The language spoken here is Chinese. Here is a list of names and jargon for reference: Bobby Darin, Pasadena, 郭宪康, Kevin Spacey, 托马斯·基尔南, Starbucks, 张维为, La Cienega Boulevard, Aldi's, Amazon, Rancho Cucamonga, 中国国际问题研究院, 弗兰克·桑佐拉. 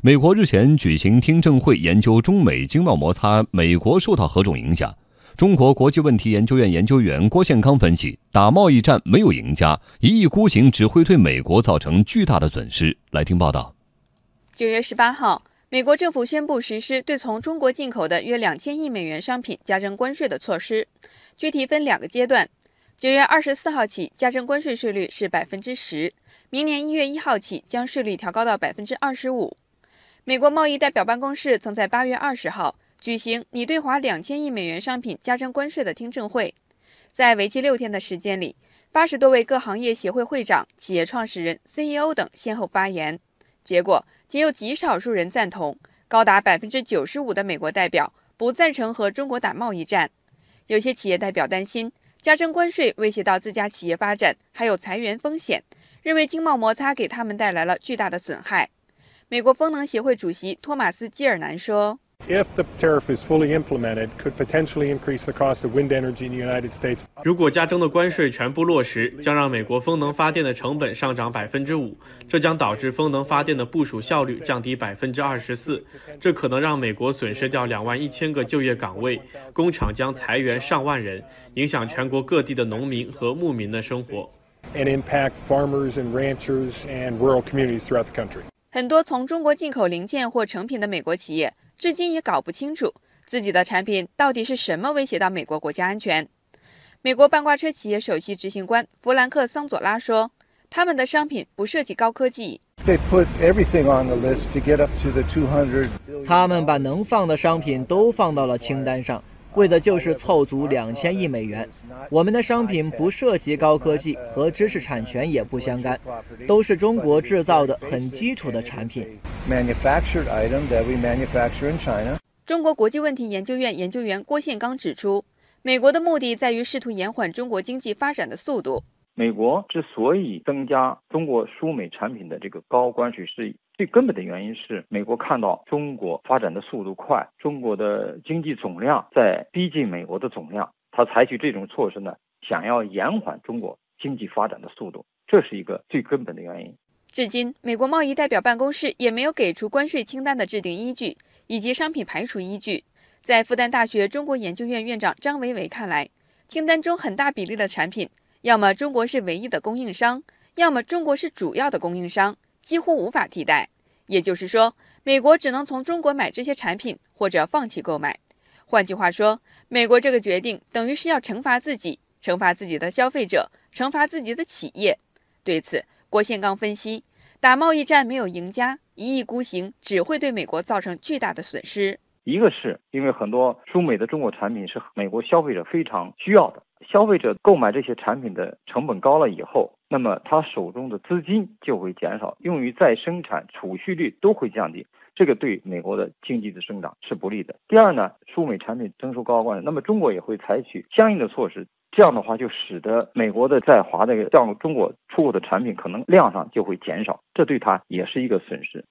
美国日前举行听证会，研究中美经贸摩擦，美国受到何种影响？中国国际问题研究院研究员郭宪康分析，打贸易战没有赢家，一意孤行只会对美国造成巨大的损失。来听报道。9月18号，美国政府宣布实施对从中国进口的约2000亿美元商品加征关税的措施，具体分两个阶段。9月24号起，加征关税税率是 10%， 明年1月1号起将税率调高到 25%。 美国贸易代表办公室曾在8月20号举行拟对华2000亿美元商品加征关税的听证会，在为期6天的时间里，80多位各行业协会会长、企业创始人、CEO 等先后发言，结果仅有极少数人赞同，高达 95% 的美国代表不赞成和中国打贸易战。有些企业代表担心加征关税威胁到自家企业发展，还有裁员风险，认为经贸摩擦给他们带来了巨大的损害。美国风能协会主席托马斯·基尔南说，如果加征的关税全部落实，将让美国风能发电的成本上涨 5%， 这将导致风能发电的部署效率降低 24%， 这可能让美国损失掉21000个就业岗位，工厂将裁员上万人，影响全国各地的农民和牧民的生活。很多从中国进口零件或成品的美国企业至今也搞不清楚自己的产品到底是什么威胁到美国国家安全。美国半挂车企业首席执行官弗兰克·桑佐拉说，他们的商品不涉及高科技。他们把能放的商品都放到了清单上，为的就是凑足2000亿美元。我们的商品不涉及高科技，和知识产权也不相干，都是中国制造的很基础的产品。中国国际问题研究院研究员郭宪康指出，美国的目的在于试图延缓中国经济发展的速度。美国之所以增加中国输美产品的这个高关税税，最根本的原因是美国看到中国发展的速度快，中国的经济总量在逼近美国的总量，他采取这种措施呢，想要延缓中国经济发展的速度，这是一个最根本的原因。至今，美国贸易代表办公室也没有给出关税清单的制定依据以及商品排除依据。在复旦大学中国研究院院长张维为看来，清单中很大比例的产品，要么中国是唯一的供应商，要么中国是主要的供应商，几乎无法替代。也就是说，美国只能从中国买这些产品，或者放弃购买。换句话说，美国这个决定等于是要惩罚自己，惩罚自己的消费者，惩罚自己的企业。对此，郭宪康分析，打贸易战没有赢家，一意孤行只会对美国造成巨大的损失。一个是因为很多输美的中国产品是美国消费者非常需要的，消费者购买这些产品的成本高了以后，那么他手中的资金就会减少，用于再生产、储蓄率都会降低，这个对美国的经济的生长是不利的。第二呢，输美产品征收高关税，那么中国也会采取相应的措施，这样的话就使得美国的在华的向中国出口的产品可能量上就会减少，这对它也是一个损失。